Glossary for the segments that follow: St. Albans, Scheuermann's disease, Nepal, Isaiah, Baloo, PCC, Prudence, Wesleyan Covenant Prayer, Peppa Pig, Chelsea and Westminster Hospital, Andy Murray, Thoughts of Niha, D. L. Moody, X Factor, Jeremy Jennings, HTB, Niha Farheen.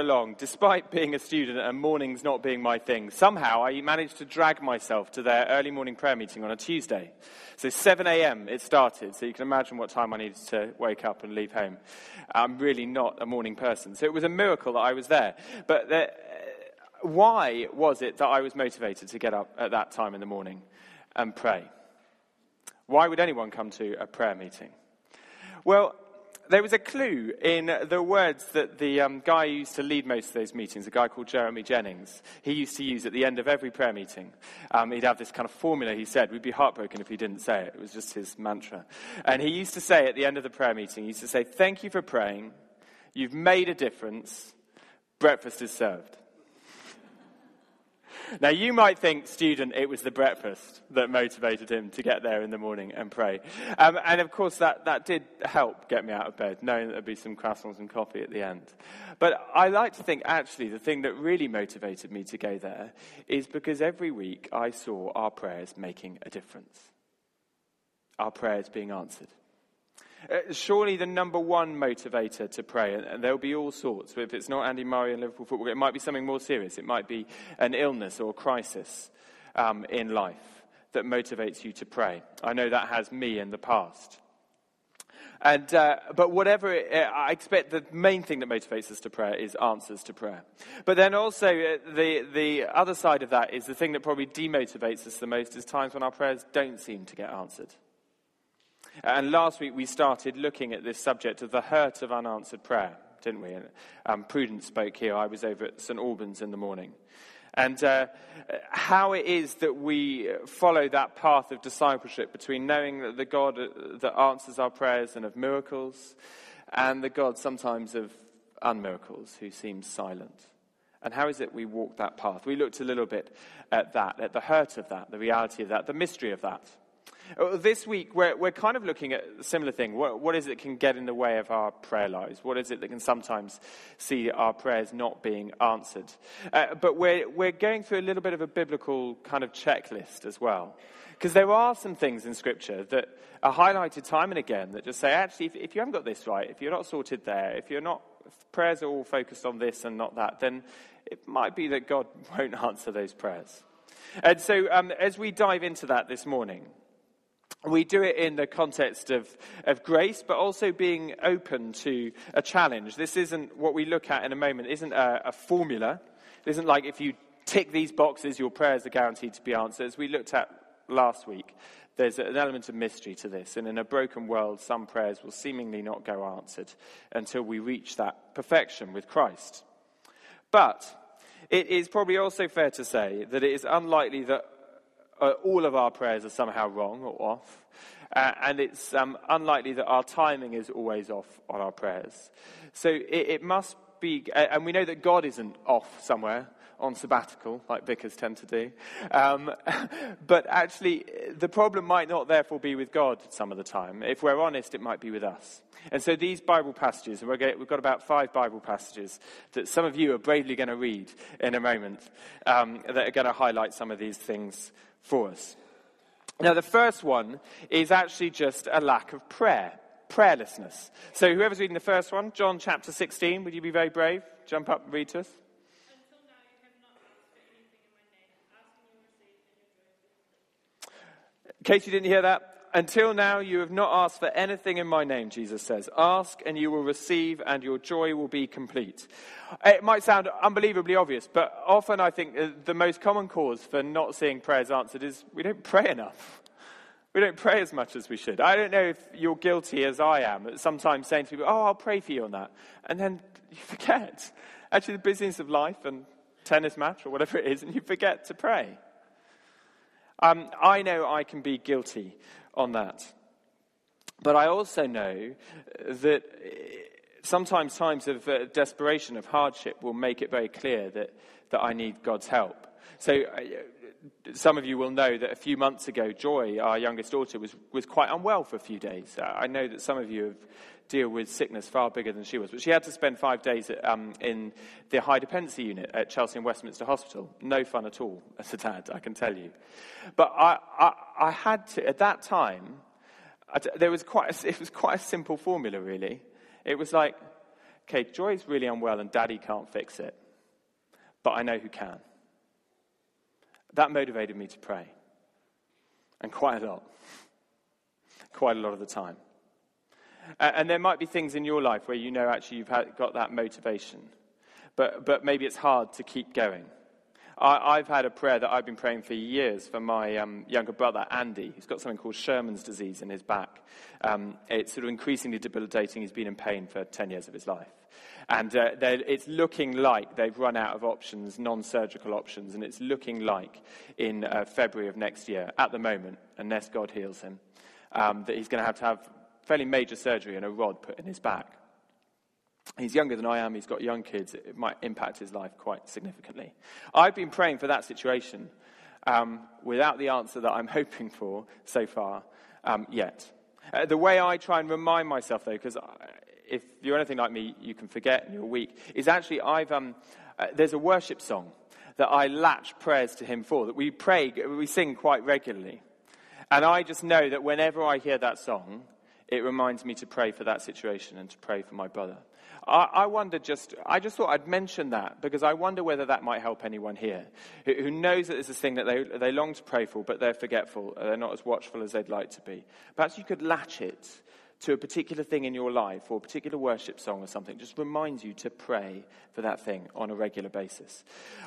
along, despite being a student and mornings not being my thing, somehow I managed to drag myself to their early morning prayer meeting on a Tuesday. So 7 a.m. it started, so you can imagine what time I needed to wake up and leave home. I'm really not a morning person, so it was a miracle that I was there. But why was it that I was motivated to get up at that time in the morning and pray? Why would anyone come to a prayer meeting? Well, there was a clue in the words that the guy who used to lead most of those meetings, a guy called Jeremy Jennings, he used to use at the end of every prayer meeting. He'd have this kind of formula he said. We'd be heartbroken if he didn't say it. It was just his mantra. And he used to say at the end of the prayer meeting, he used to say, "Thank you for praying. You've made a difference. Breakfast is served." Now, you might think, student, it was the breakfast that motivated him to get there in the morning and pray. And, of course, that did help get me out of bed, knowing that there'd be some croissants and coffee at the end. But I like to think, actually, the thing that really motivated me to go there is because every week I saw our prayers making a difference, our prayers being answered. Surely the number one motivator to pray, and there'll be all sorts. If it's not Andy Murray and Liverpool football, it might be something more serious. It might be an illness or a crisis in life that motivates you to pray. I know that has me in the past. And but whatever, I expect the main thing that motivates us to prayer is answers to prayer. But then also the other side of that is the thing that probably demotivates us the most is times when our prayers don't seem to get answered. And last week we started looking at this subject of the hurt of unanswered prayer, didn't we? And Prudence spoke here. I was over at St. Albans in the morning. And how it is that we follow that path of discipleship between knowing that the God that answers our prayers and of miracles and the God sometimes of unmiracles who seems silent. And how is it we walk that path? We looked a little bit at that, at the hurt of that, the reality of that, the mystery of that. This week, we're kind of looking at a similar thing. What is it that can get in the way of our prayer lives? What is it that can sometimes see our prayers not being answered? But we're going through a little bit of a biblical kind of checklist as well. Because there are some things in Scripture that are highlighted time and again that just say, actually, if you haven't got this right, if you're not sorted there, if prayers are all focused on this and not that, then it might be that God won't answer those prayers. And so as we dive into that this morning, we do it in the context of grace, but also being open to a challenge. This isn't what we look at in a moment. It isn't a formula. It isn't like if you tick these boxes, your prayers are guaranteed to be answered. As we looked at last week, there's an element of mystery to this. And in a broken world, some prayers will seemingly not go answered until we reach that perfection with Christ. But it is probably also fair to say that it is unlikely that all of our prayers are somehow wrong or off, and it's unlikely that our timing is always off on our prayers. So it must be, and we know that God isn't off somewhere on sabbatical, like vicars tend to do, but actually the problem might not therefore be with God some of the time. If we're honest, it might be with us. And so these Bible passages, and we've got about 5 Bible passages that some of you are bravely going to read in a moment, that are going to highlight some of these things for us. Now, the first one is actually just a lack of prayer, prayerlessness. So whoever's reading the first one, John chapter 16, would you be very brave? Jump up and read to us. "Until now you have not asked for anything in my name. Ask and you will receive and your joy will be full." In case you didn't hear that, until now you have not asked for anything in my name, Jesus says. Ask and you will receive and your joy will be complete. It might sound unbelievably obvious, but often I think the most common cause for not seeing prayers answered is we don't pray enough. We don't pray as much as we should. I don't know if you're guilty as I am, sometimes saying to people, "Oh, I'll pray for you on that." And then you forget. Actually, the busyness of life and tennis match or whatever it is, and you forget to pray. I know I can be guilty on that. But I also know that sometimes times of desperation, of hardship, will make it very clear that I need God's help. So some of you will know that a few months ago, Joy, our youngest daughter, was quite unwell for a few days. I know that some of you have deal with sickness far bigger than she was. But she had to spend 5 days in the high dependency unit at Chelsea and Westminster Hospital. No fun at all as a dad, I can tell you. But I had to, at that time, there was quite a simple formula, really. It was like, okay, Joy's really unwell and Daddy can't fix it, but I know who can. That motivated me to pray, and quite a lot of the time. And there might be things in your life where you know actually you've got that motivation, but maybe it's hard to keep going. I've had a prayer that I've been praying for years for my younger brother, Andy. He's got something called Scheuermann's disease in his back. It's sort of increasingly debilitating. He's been in pain for 10 years of his life. And it's looking like they've run out of options, non-surgical options, and it's looking like in February of next year, at the moment, unless God heals him, that he's going to have fairly major surgery and a rod put in his back. He's younger than I am. He's got young kids. It might impact his life quite significantly. I've been praying for that situation without the answer that I'm hoping for so far yet. The way I try and remind myself, though, because if you're anything like me, you can forget and you're weak, is actually there's a worship song that I latch prayers to him for, that we sing quite regularly. And I just know that whenever I hear that song, it reminds me to pray for that situation and to pray for my brother. I just thought I'd mention that, because I wonder whether that might help anyone here who knows that it's a thing that they long to pray for, but they're forgetful, they're not as watchful as they'd like to be. Perhaps you could latch it to a particular thing in your life or a particular worship song or something. Just reminds you to pray for that thing on a regular basis.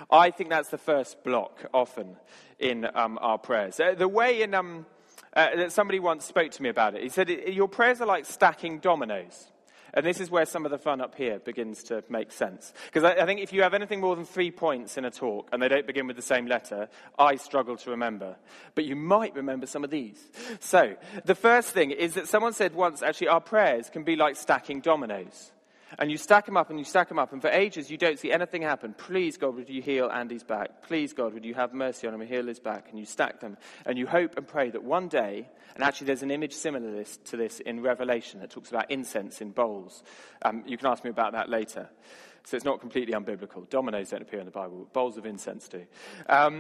I think that's the first block often in our prayers. The way in... somebody once spoke to me about it. He said, your prayers are like stacking dominoes. And this is where some of the fun up here begins to make sense. Because I think if you have anything more than 3 points in a talk and they don't begin with the same letter, I struggle to remember. But you might remember some of these. So, the first thing is that someone said once, actually, our prayers can be like stacking dominoes. And you stack them up and you stack them up. And for ages, you don't see anything happen. Please, God, would you heal Andy's back? Please, God, would you have mercy on him and heal his back? And you stack them. And you hope and pray that one day, and actually there's an image similar to this in Revelation that talks about incense in bowls. You can ask me about that later. So it's not completely unbiblical. Dominoes don't appear in the Bible, but bowls of incense do. At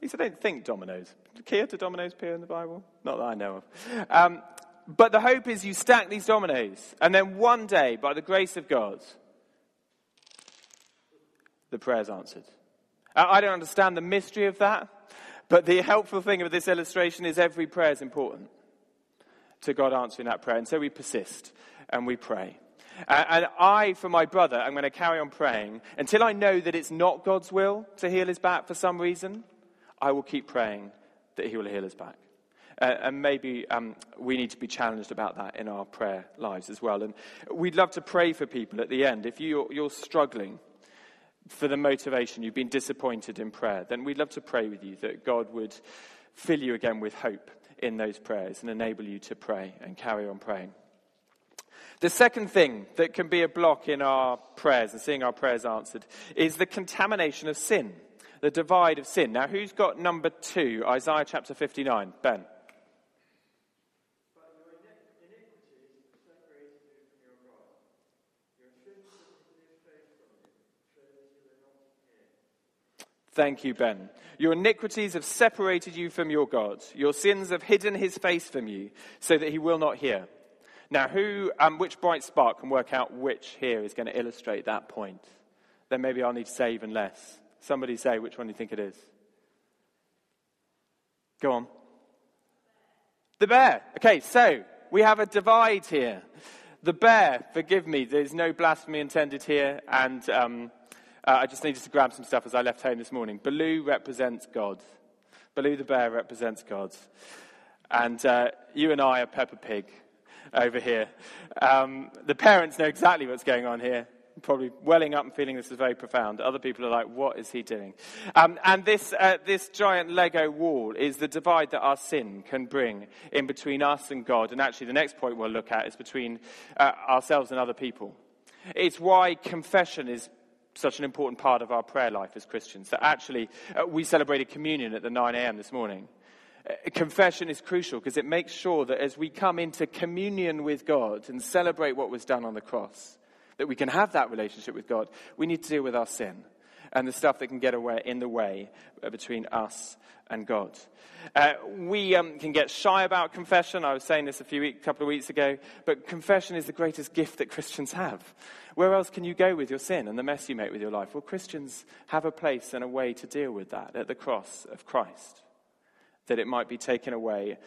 least I don't think dominoes. Do dominoes appear in the Bible? Not that I know of. But the hope is you stack these dominoes, and then one day, by the grace of God, the prayer's answered. I don't understand the mystery of that, but the helpful thing of this illustration is every prayer is important to God answering that prayer, and so we persist and we pray. And I, for my brother, I'm going to carry on praying until I know that it's not God's will to heal his back for some reason. I will keep praying that he will heal his back. And maybe we need to be challenged about that in our prayer lives as well. And we'd love to pray for people at the end. If you're struggling for the motivation, you've been disappointed in prayer, then we'd love to pray with you that God would fill you again with hope in those prayers and enable you to pray and carry on praying. The second thing that can be a block in our prayers and seeing our prayers answered is the contamination of sin, the divide of sin. Now, who's got number 2, Isaiah chapter 59? Ben. Thank you, Ben. Your iniquities have separated you from your God. Your sins have hidden his face from you so that he will not hear. Now, which bright spark can work out which here is going to illustrate that point? Then maybe I'll need to say even less. Somebody say which one you think it is. Go on. The bear. Okay, so we have a divide here. The bear, forgive me, there's no blasphemy intended here, and... I just needed to grab some stuff as I left home this morning. Baloo represents God. Baloo the bear represents God. And you and I are Peppa Pig over here. The parents know exactly what's going on here. Probably welling up and feeling this is very profound. Other people are like, what is he doing? And this giant Lego wall is the divide that our sin can bring in between us and God. And actually the next point we'll look at is between ourselves and other people. It's why confession is such an important part of our prayer life as Christians, that actually we celebrated communion at the 9 a.m. this morning. Confession is crucial because it makes sure that as we come into communion with God and celebrate what was done on the cross, that we can have that relationship with God, we need to deal with our sin. and the stuff that can get away in the way between us and God. We can get shy about confession. I was saying this a couple of weeks ago, but confession is the greatest gift that Christians have. Where else can you go with your sin and the mess you make with your life? Well, Christians have a place and a way to deal with that at the cross of Christ, that it might be taken away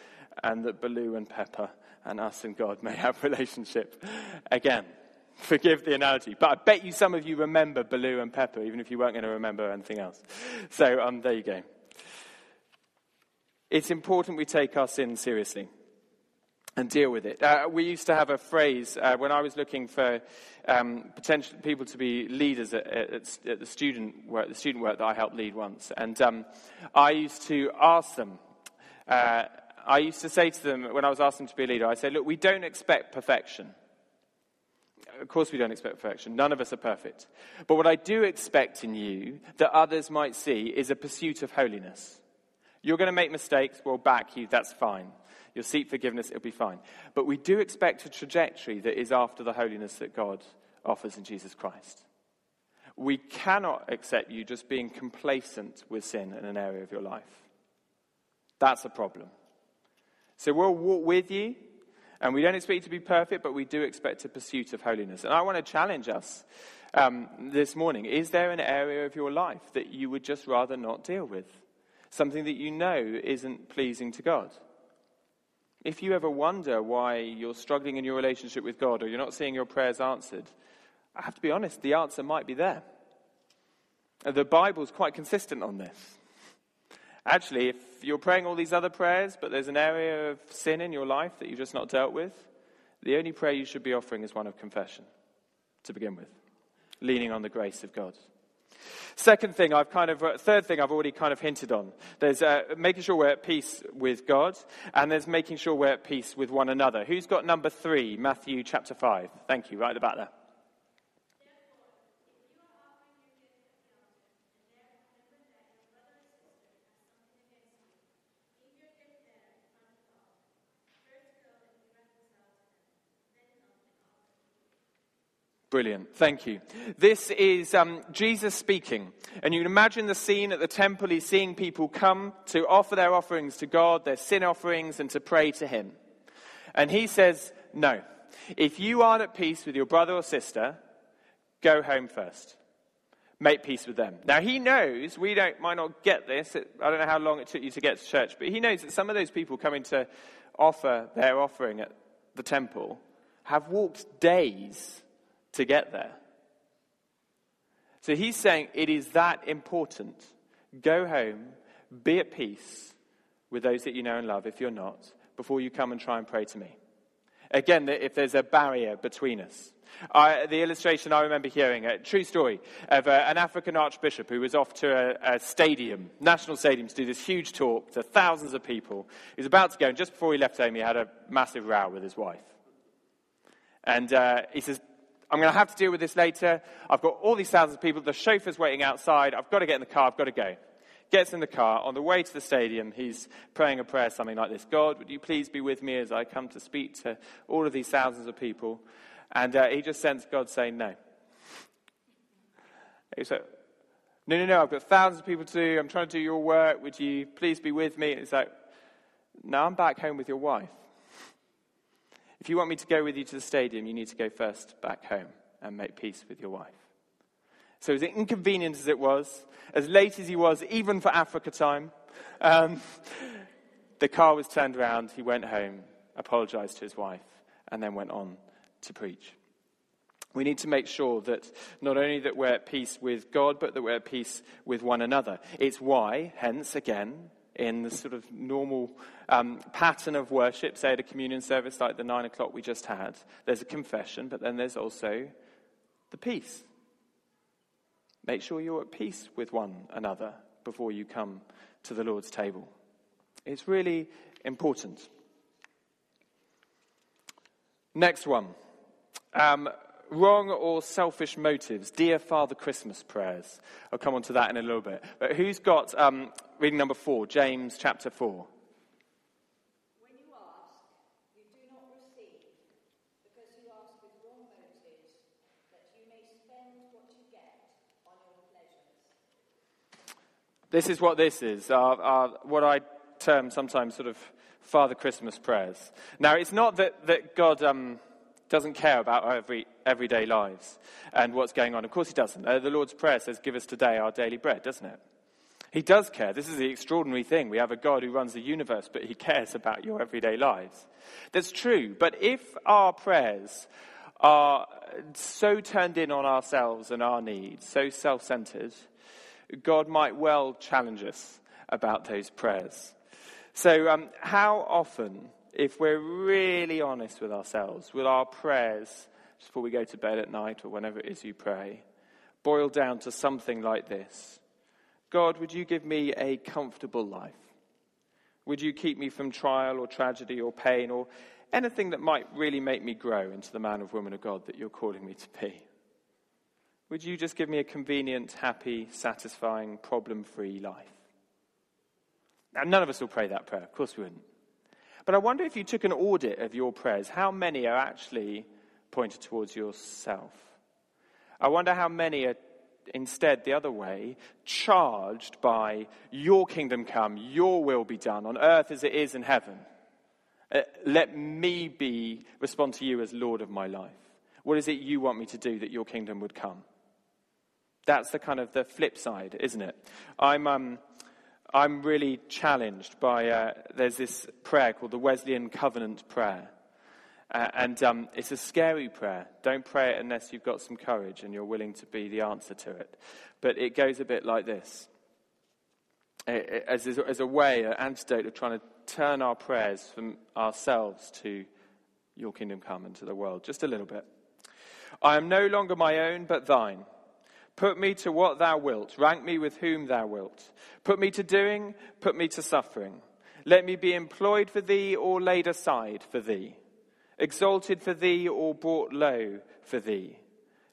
and that Baloo and Peppa and us and God may have relationship again. Forgive the analogy, but I bet you some of you remember Baloo and Peppa, even if you weren't going to remember anything else. So there you go. It's important we take our sin seriously and deal with it. We used to have a phrase when I was looking for potential people to be leaders at the student work that I helped lead once, and I used to ask them. I used to say to them when I was asked them to be a leader, I said, "Look, we don't expect perfection. Of course we don't expect perfection. None of us are perfect. But what I do expect in you that others might see is a pursuit of holiness. You're going to make mistakes. We'll back you. That's fine. You'll seek forgiveness. It'll be fine. But we do expect a trajectory that is after the holiness that God offers in Jesus Christ. We cannot accept you just being complacent with sin in an area of your life. That's a problem. So we'll walk with you. And we don't expect it to be perfect, but we do expect a pursuit of holiness." And I want to challenge us this morning. Is there an area of your life that you would just rather not deal with? Something that you know isn't pleasing to God? If you ever wonder why you're struggling in your relationship with God or you're not seeing your prayers answered, I have to be honest, the answer might be there. The Bible's quite consistent on this. Actually, if you're praying all these other prayers, but there's an area of sin in your life that you've just not dealt with, the only prayer you should be offering is one of confession, to begin with, leaning on the grace of God. Third thing I've already kind of hinted on. There's making sure we're at peace with God, and there's making sure we're at peace with one another. Who's got number 3, Matthew chapter 5? Thank you, right at the back there. Brilliant. Thank you. This is Jesus speaking. And you can imagine the scene at the temple. He's seeing people come to offer their offerings to God, their sin offerings, and to pray to him. And he says, no, if you aren't at peace with your brother or sister, go home first. Make peace with them. Now, he knows we might not get this. I don't know how long it took you to get to church, but he knows that some of those people coming to offer their offering at the temple have walked days to get there. So he's saying it is that important. Go home, be at peace with those that you know and love, if you're not, before you come and try and pray to me. Again, if there's a barrier between us. The illustration I remember hearing, a true story of an African archbishop who was off to a national stadium to do this huge talk to thousands of people. He was about to go, and just before he left home, he had a massive row with his wife. And he says, I'm going to have to deal with this later. I've got all these thousands of people. The chauffeur's waiting outside. I've got to get in the car. I've got to go. Gets in the car. On the way to the stadium, he's praying a prayer, something like this. God, would you please be with me as I come to speak to all of these thousands of people? And he just sensed God saying no. He said, no, I've got thousands of people to do. I'm trying to do your work. Would you please be with me? And he's like, no, I'm back home with your wife. If you want me to go with you to the stadium, you need to go first back home and make peace with your wife. So as inconvenient as it was, as late as he was, even for Africa time, the car was turned around, he went home, apologized to his wife, and then went on to preach. We need to make sure that not only that we're at peace with God, but that we're at peace with one another. It's why, hence, again, in the sort of normal pattern of worship, say at a communion service like the 9:00 we just had, there's a confession, but then there's also the peace. Make sure you're at peace with one another before you come to the Lord's table. It's really important. Next one. Wrong or selfish motives. Dear Father Christmas prayers. I'll come on to that in a little bit. But who's got reading number 4, James chapter 4? When you ask, you do not receive, because you ask with wrong motives, that you may spend what you get on your pleasures. This is what this is, what I term sometimes sort of Father Christmas prayers. Now, it's not that God doesn't care about our everyday lives and what's going on. Of course he doesn't. The Lord's Prayer says, give us today our daily bread, doesn't it? He does care. This is the extraordinary thing. We have a God who runs the universe, but he cares about your everyday lives. That's true. But if our prayers are so turned in on ourselves and our needs, so self-centered, God might well challenge us about those prayers. So how often, if we're really honest with ourselves, will our prayers, just before we go to bed at night or whenever it is you pray, boil down to something like this? God, would you give me a comfortable life? Would you keep me from trial or tragedy or pain or anything that might really make me grow into the man or woman of God that you're calling me to be? Would you just give me a convenient, happy, satisfying, problem-free life? Now, none of us will pray that prayer. Of course we wouldn't. But I wonder if you took an audit of your prayers, how many are actually pointed towards yourself? I wonder how many are instead, the other way, charged by your kingdom come, your will be done on earth as it is in heaven. Let me respond to you as Lord of my life. What is it you want me to do that your kingdom would come? That's the kind of the flip side, isn't it? I'm really challenged by there's this prayer called the Wesleyan Covenant Prayer. And it's a scary prayer. Don't pray it unless you've got some courage and you're willing to be the answer to it. But it goes a bit like this. As a way, an antidote of trying to turn our prayers from ourselves to your kingdom come and to the world. Just a little bit. I am no longer my own, but thine. Put me to what thou wilt. Rank me with whom thou wilt. Put me to doing, put me to suffering. Let me be employed for thee or laid aside for thee. Exalted for thee or brought low for thee.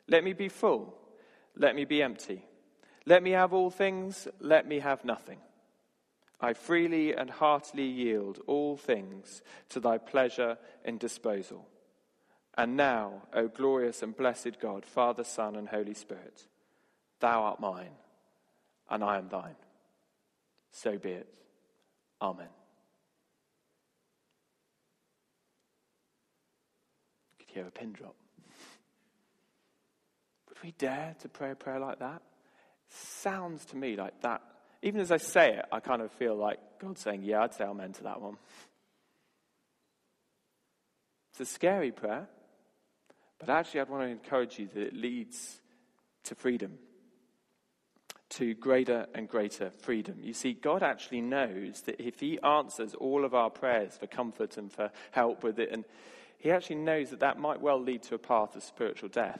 Let me be full, let me be empty. Let me have all things, let me have nothing. I freely and heartily yield all things to thy pleasure and disposal. And now, O glorious and blessed God, Father, Son, and Holy Spirit, thou art mine, and I am thine. So be it. Amen. Hear a pin drop. Would we dare to pray a prayer like that? Sounds to me like that. Even as I say it, I kind of feel like God saying, yeah, I'd say amen to that one. It's a scary prayer, but actually I'd want to encourage you that it leads to freedom, to greater and greater freedom. You see, God actually knows that if he answers all of our prayers for comfort and for help with it, and he actually knows that might well lead to a path of spiritual death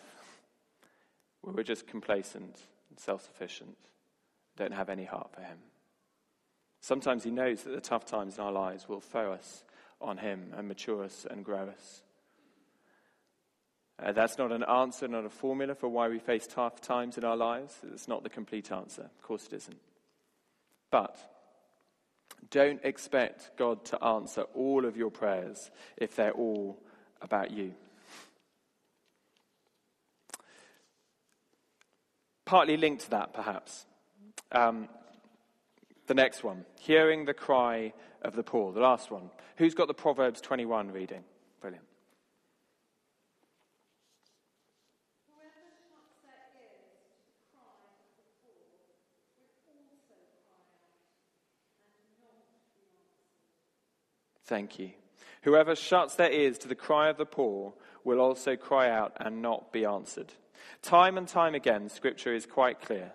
where we're just complacent and self-sufficient, don't have any heart for him. Sometimes he knows that the tough times in our lives will throw us on him and mature us and grow us. That's not an answer, not a formula for why we face tough times in our lives. It's not the complete answer. Of course it isn't. But don't expect God to answer all of your prayers if they're all about you. Partly linked to that, perhaps. The next one, hearing the cry of the poor, the last one. Who's got the Proverbs 21 reading? Brilliant. Thank you. Whoever shuts their ears to the cry of the poor will also cry out and not be answered. Time and time again, Scripture is quite clear.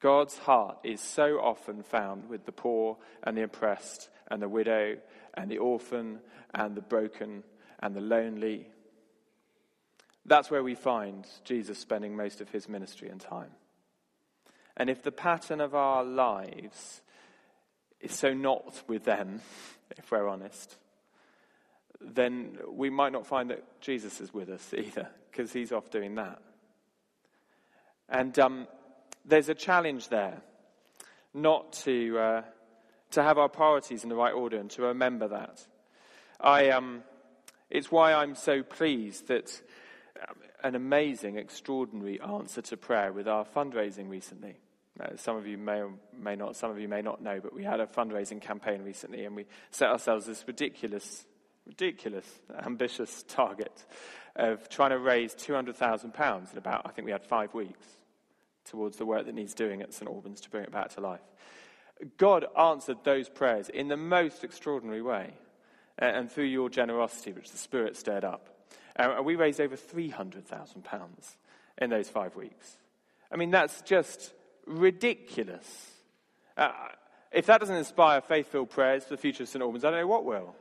God's heart is so often found with the poor and the oppressed and the widow and the orphan and the broken and the lonely. That's where we find Jesus spending most of his ministry and time. And if the pattern of our lives is so not with them, if we're honest, then we might not find that Jesus is with us either, because he's off doing that. And there's a challenge there, not to have our priorities in the right order and to remember that. It's why I'm so pleased that an amazing, extraordinary answer to prayer with our fundraising recently. Some of you may or may not, some of you may not know, but we had a fundraising campaign recently, and we set ourselves this ridiculous, ambitious target of trying to raise £200,000 in about, I think we had 5 weeks, towards the work that needs doing at St. Albans to bring it back to life. God answered those prayers in the most extraordinary way, and through your generosity, which the Spirit stirred up. We raised over £300,000 in those 5 weeks. I mean, that's just ridiculous. If that doesn't inspire faith-filled prayers for the future of St. Albans, I don't know what will.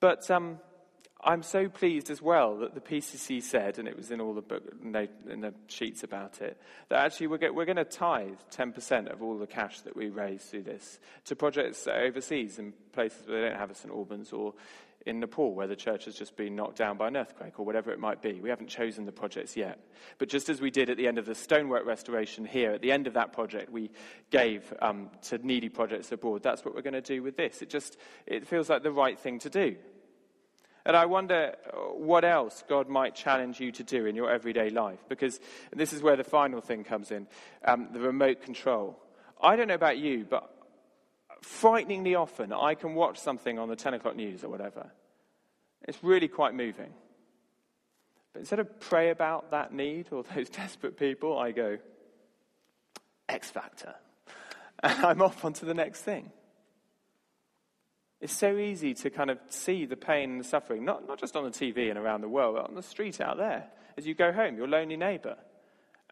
But I'm so pleased as well that the PCC said, and it was in all the book, in the sheets about it, that actually we're going to tithe 10% of all the cash that we raise through this to projects overseas in places where they don't have a St. Albans, or in Nepal where the church has just been knocked down by an earthquake, or whatever it might be. We haven't chosen the projects yet. But just as we did at the end of the stonework restoration here, at the end of that project we gave to needy projects abroad, that's what we're going to do with this. It feels like the right thing to do. And I wonder what else God might challenge you to do in your everyday life. Because this is where the final thing comes in, the remote control. I don't know about you, but frighteningly often I can watch something on the 10 o'clock news or whatever. It's really quite moving. But instead of pray about that need or those desperate people, I go, X Factor. And I'm off onto the next thing. It's so easy to kind of see the pain and the suffering, not just on the TV and around the world, but on the street out there. As you go home, your lonely neighbour.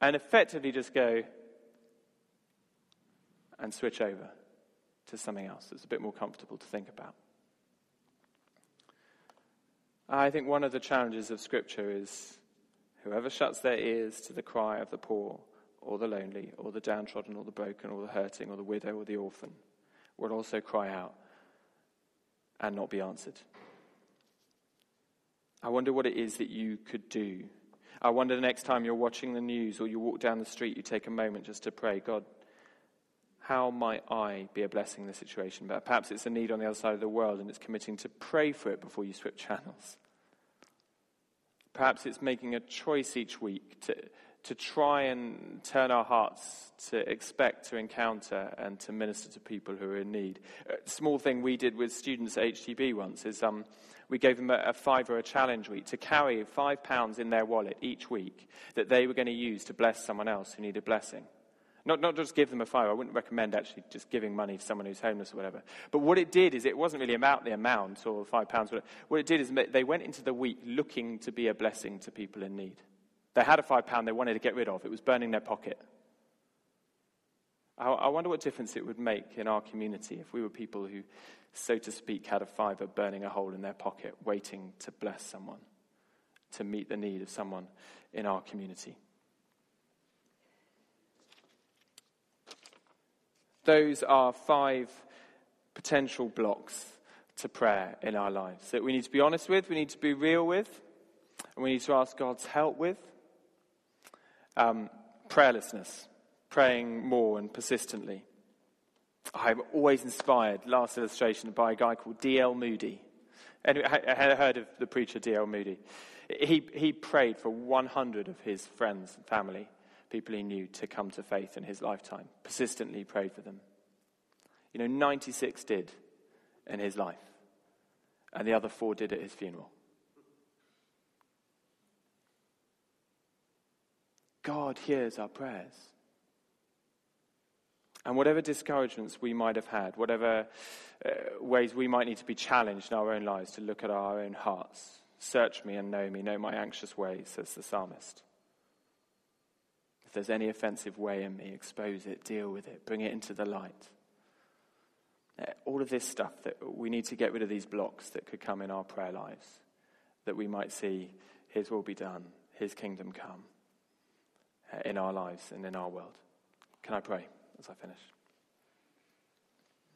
And effectively just go and switch over to something else that's a bit more comfortable to think about. I think one of the challenges of Scripture is whoever shuts their ears to the cry of the poor or the lonely or the downtrodden or the broken or the hurting or the widow or the orphan will also cry out and not be answered. I wonder what it is that you could do. I wonder the next time you're watching the news or you walk down the street, you take a moment just to pray, God, how might I be a blessing in this situation? But perhaps it's a need on the other side of the world, and it's committing to pray for it before you switch channels. Perhaps it's making a choice each week to try and turn our hearts to expect to encounter and to minister to people who are in need. A small thing we did with students at HTB once is we gave them a fiver, a challenge week, to carry £5 in their wallet each week that they were going to use to bless someone else who needed blessing. Not just give them a fiver. I wouldn't recommend actually just giving money to someone who's homeless or whatever. But what it did is it wasn't really about the amount or £5. What it did is they went into the week looking to be a blessing to people in need. They had a £5 they wanted to get rid of. It was burning their pocket. I wonder what difference it would make in our community if we were people who, so to speak, had a fiver burning a hole in their pocket, waiting to bless someone, to meet the need of someone in our community. Those are 5 potential blocks to prayer in our lives that we need to be honest with, we need to be real with, and we need to ask God's help with. Prayerlessness, praying more and persistently. I'm always inspired, last illustration, by a guy called D. L. Moody. Anyway, I had heard of the preacher D. L. Moody. He prayed for 100 of his friends and family, people he knew, to come to faith in his lifetime. Persistently prayed for them. 96 did in his life, and the other 4 did at his funeral. God hears our prayers. And whatever discouragements we might have had, whatever ways we might need to be challenged in our own lives to look at our own hearts, search me, know my anxious ways, says the psalmist. If there's any offensive way in me, expose it, deal with it, bring it into the light. All of this stuff that we need to get rid of, these blocks that could come in our prayer lives, that we might see his will be done, his kingdom come in our lives and in our world. Can I pray as I finish?